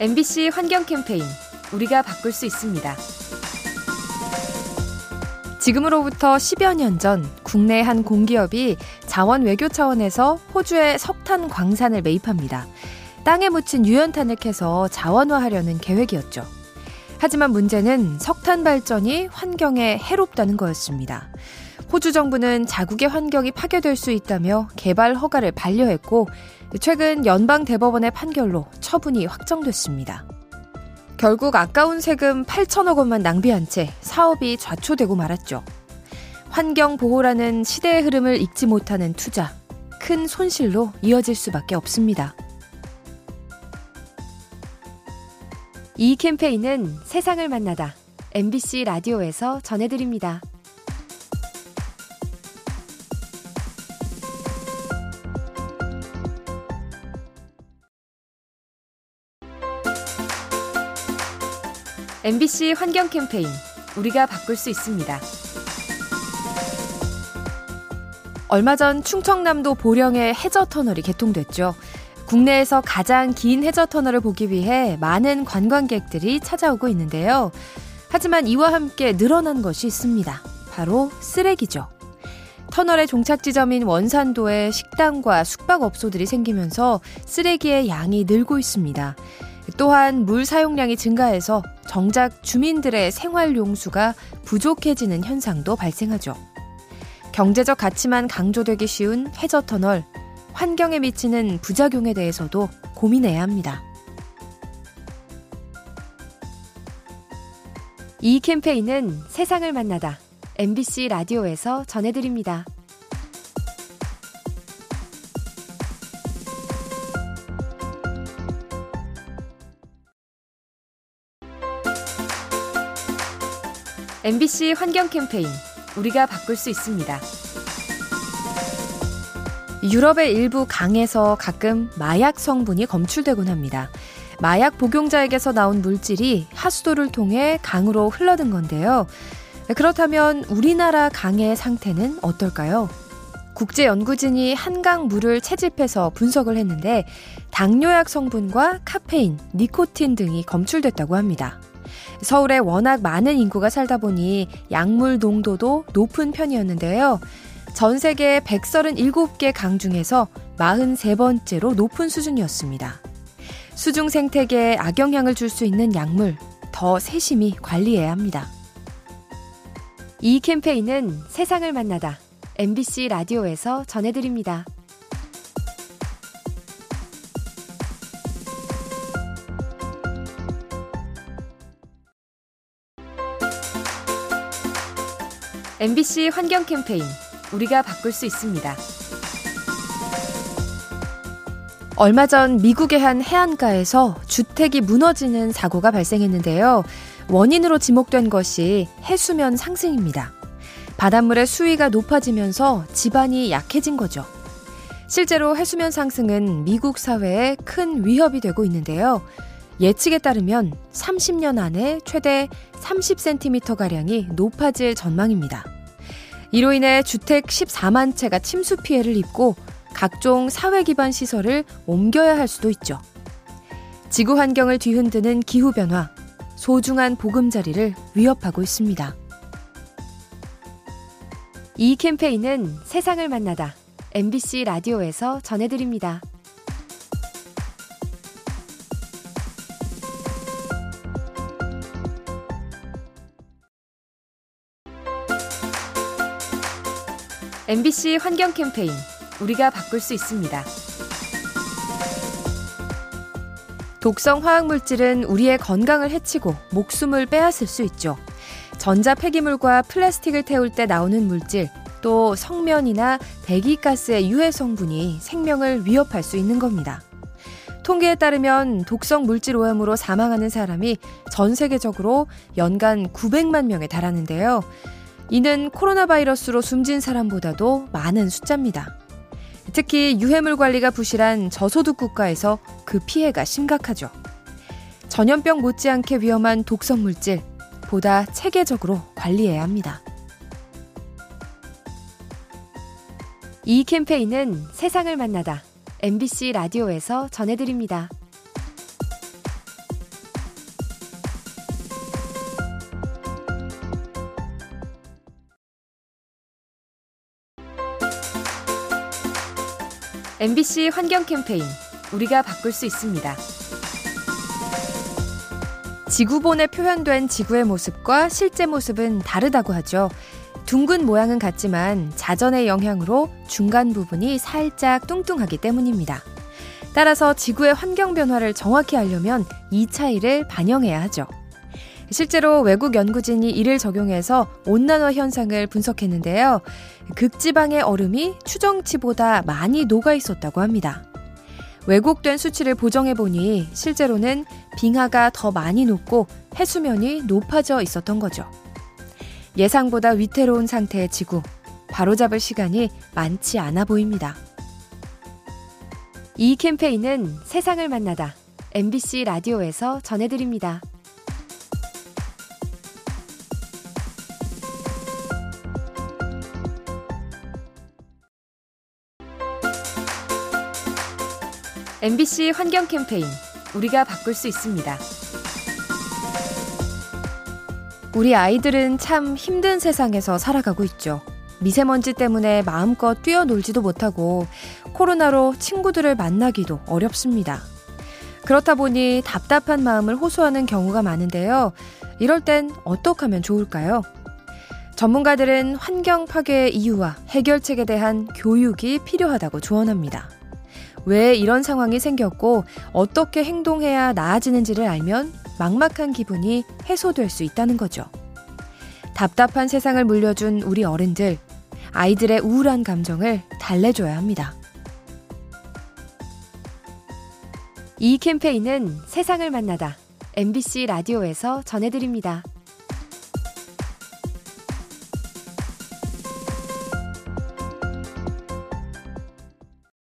MBC 환경 캠페인 우리가 바꿀 수 있습니다. 지금으로부터 10여 년 전 국내 한 공기업이 자원 외교 차원에서 호주의 석탄 광산을 매입합니다. 땅에 묻힌 유연탄을 캐서 자원화하려는 계획이었죠. 하지만 문제는 석탄 발전이 환경에 해롭다는 거였습니다. 호주 정부는 자국의 환경이 파괴될 수 있다며 개발 허가를 반려했고 최근 연방대법원의 판결로 처분이 확정됐습니다. 결국 아까운 세금 8천억 원만 낭비한 채 사업이 좌초되고 말았죠. 환경 보호라는 시대의 흐름을 읽지 못하는 투자, 큰 손실로 이어질 수밖에 없습니다. 이 캠페인은 세상을 만나다 MBC 라디오에서 전해드립니다. MBC 환경 캠페인 우리가 바꿀 수 있습니다. 얼마 전 충청남도 보령의 해저 터널이 개통됐죠. 국내에서 가장 긴 해저 터널을 보기 위해 많은 관광객들이 찾아오고 있는데요. 하지만 이와 함께 늘어난 것이 있습니다. 바로 쓰레기죠. 터널의 종착 지점인 원산도에 식당과 숙박업소들이 생기면서 쓰레기의 양이 늘고 있습니다. 또한 물 사용량이 증가해서 정작 주민들의 생활 용수가 부족해지는 현상도 발생하죠. 경제적 가치만 강조되기 쉬운 해저 터널, 환경에 미치는 부작용에 대해서도 고민해야 합니다. 이 캠페인은 세상을 만나다 MBC 라디오에서 전해드립니다. MBC 환경 캠페인 우리가 바꿀 수 있습니다. 유럽의 일부 강에서 가끔 마약 성분이 검출되곤 합니다. 마약 복용자에게서 나온 물질이 하수도를 통해 강으로 흘러든 건데요. 그렇다면 우리나라 강의 상태는 어떨까요? 국제연구진이 한강 물을 채집해서 분석을 했는데 당뇨약 성분과 카페인, 니코틴 등이 검출됐다고 합니다. 서울에 워낙 많은 인구가 살다 보니 약물 농도도 높은 편이었는데요. 전 세계 137개 강 중에서 43번째로 높은 수준이었습니다. 수중 생태계에 악영향을 줄 수 있는 약물, 더 세심히 관리해야 합니다. 이 캠페인은 세상을 만나다 MBC 라디오에서 전해드립니다. MBC 환경 캠페인 우리가 바꿀 수 있습니다. 얼마 전 미국의 한 해안가에서 주택이 무너지는 사고가 발생했는데요. 원인으로 지목된 것이 해수면 상승입니다. 바닷물의 수위가 높아지면서 지반이 약해진 거죠. 실제로 해수면 상승은 미국 사회에 큰 위협이 되고 있는데요. 예측에 따르면 30년 안에 최대 30cm가량이 높아질 전망입니다. 이로 인해 주택 14만 채가 침수 피해를 입고 각종 사회 기반 시설을 옮겨야 할 수도 있죠. 지구 환경을 뒤흔드는 기후변화, 소중한 보금자리를 위협하고 있습니다. 이 캠페인은 세상을 만나다 MBC 라디오에서 전해드립니다. MBC 환경 캠페인 우리가 바꿀 수 있습니다. 독성 화학물질은 우리의 건강을 해치고 목숨을 빼앗을 수 있죠. 전자 폐기물과 플라스틱을 태울 때 나오는 물질, 또 성면이나 배기가스의 유해 성분이 생명을 위협할 수 있는 겁니다. 통계에 따르면 독성 물질 오염으로 사망하는 사람이 전 세계적으로 연간 900만 명에 달하는데요. 이는 코로나 바이러스로 숨진 사람보다도 많은 숫자입니다. 특히 유해물 관리가 부실한 저소득 국가에서 그 피해가 심각하죠. 전염병 못지않게 위험한 독성 물질, 보다 체계적으로 관리해야 합니다. 이 캠페인은 세상을 만나다 MBC 라디오에서 전해드립니다. MBC 환경 캠페인 우리가 바꿀 수 있습니다. 지구본에 표현된 지구의 모습과 실제 모습은 다르다고 하죠. 둥근 모양은 같지만 자전의 영향으로 중간 부분이 살짝 뚱뚱하기 때문입니다. 따라서 지구의 환경 변화를 정확히 알려면 이 차이를 반영해야 하죠. 실제로 외국 연구진이 이를 적용해서 온난화 현상을 분석했는데요. 극지방의 얼음이 추정치보다 많이 녹아 있었다고 합니다. 왜곡된 수치를 보정해보니 실제로는 빙하가 더 많이 녹고 해수면이 높아져 있었던 거죠. 예상보다 위태로운 상태의 지구, 바로잡을 시간이 많지 않아 보입니다. 이 캠페인은 세상을 만나다 MBC 라디오에서 전해드립니다. MBC 환경 캠페인 우리가 바꿀 수 있습니다. 우리 아이들은 참 힘든 세상에서 살아가고 있죠. 미세먼지 때문에 마음껏 뛰어놀지도 못하고 코로나로 친구들을 만나기도 어렵습니다. 그렇다 보니 답답한 마음을 호소하는 경우가 많은데요. 이럴 땐 어떻게 하면 좋을까요? 전문가들은 환경 파괴의 이유와 해결책에 대한 교육이 필요하다고 조언합니다. 왜 이런 상황이 생겼고 어떻게 행동해야 나아지는지를 알면 막막한 기분이 해소될 수 있다는 거죠. 답답한 세상을 물려준 우리 어른들, 아이들의 우울한 감정을 달래줘야 합니다. 이 캠페인은 세상을 만나다 MBC 라디오에서 전해드립니다.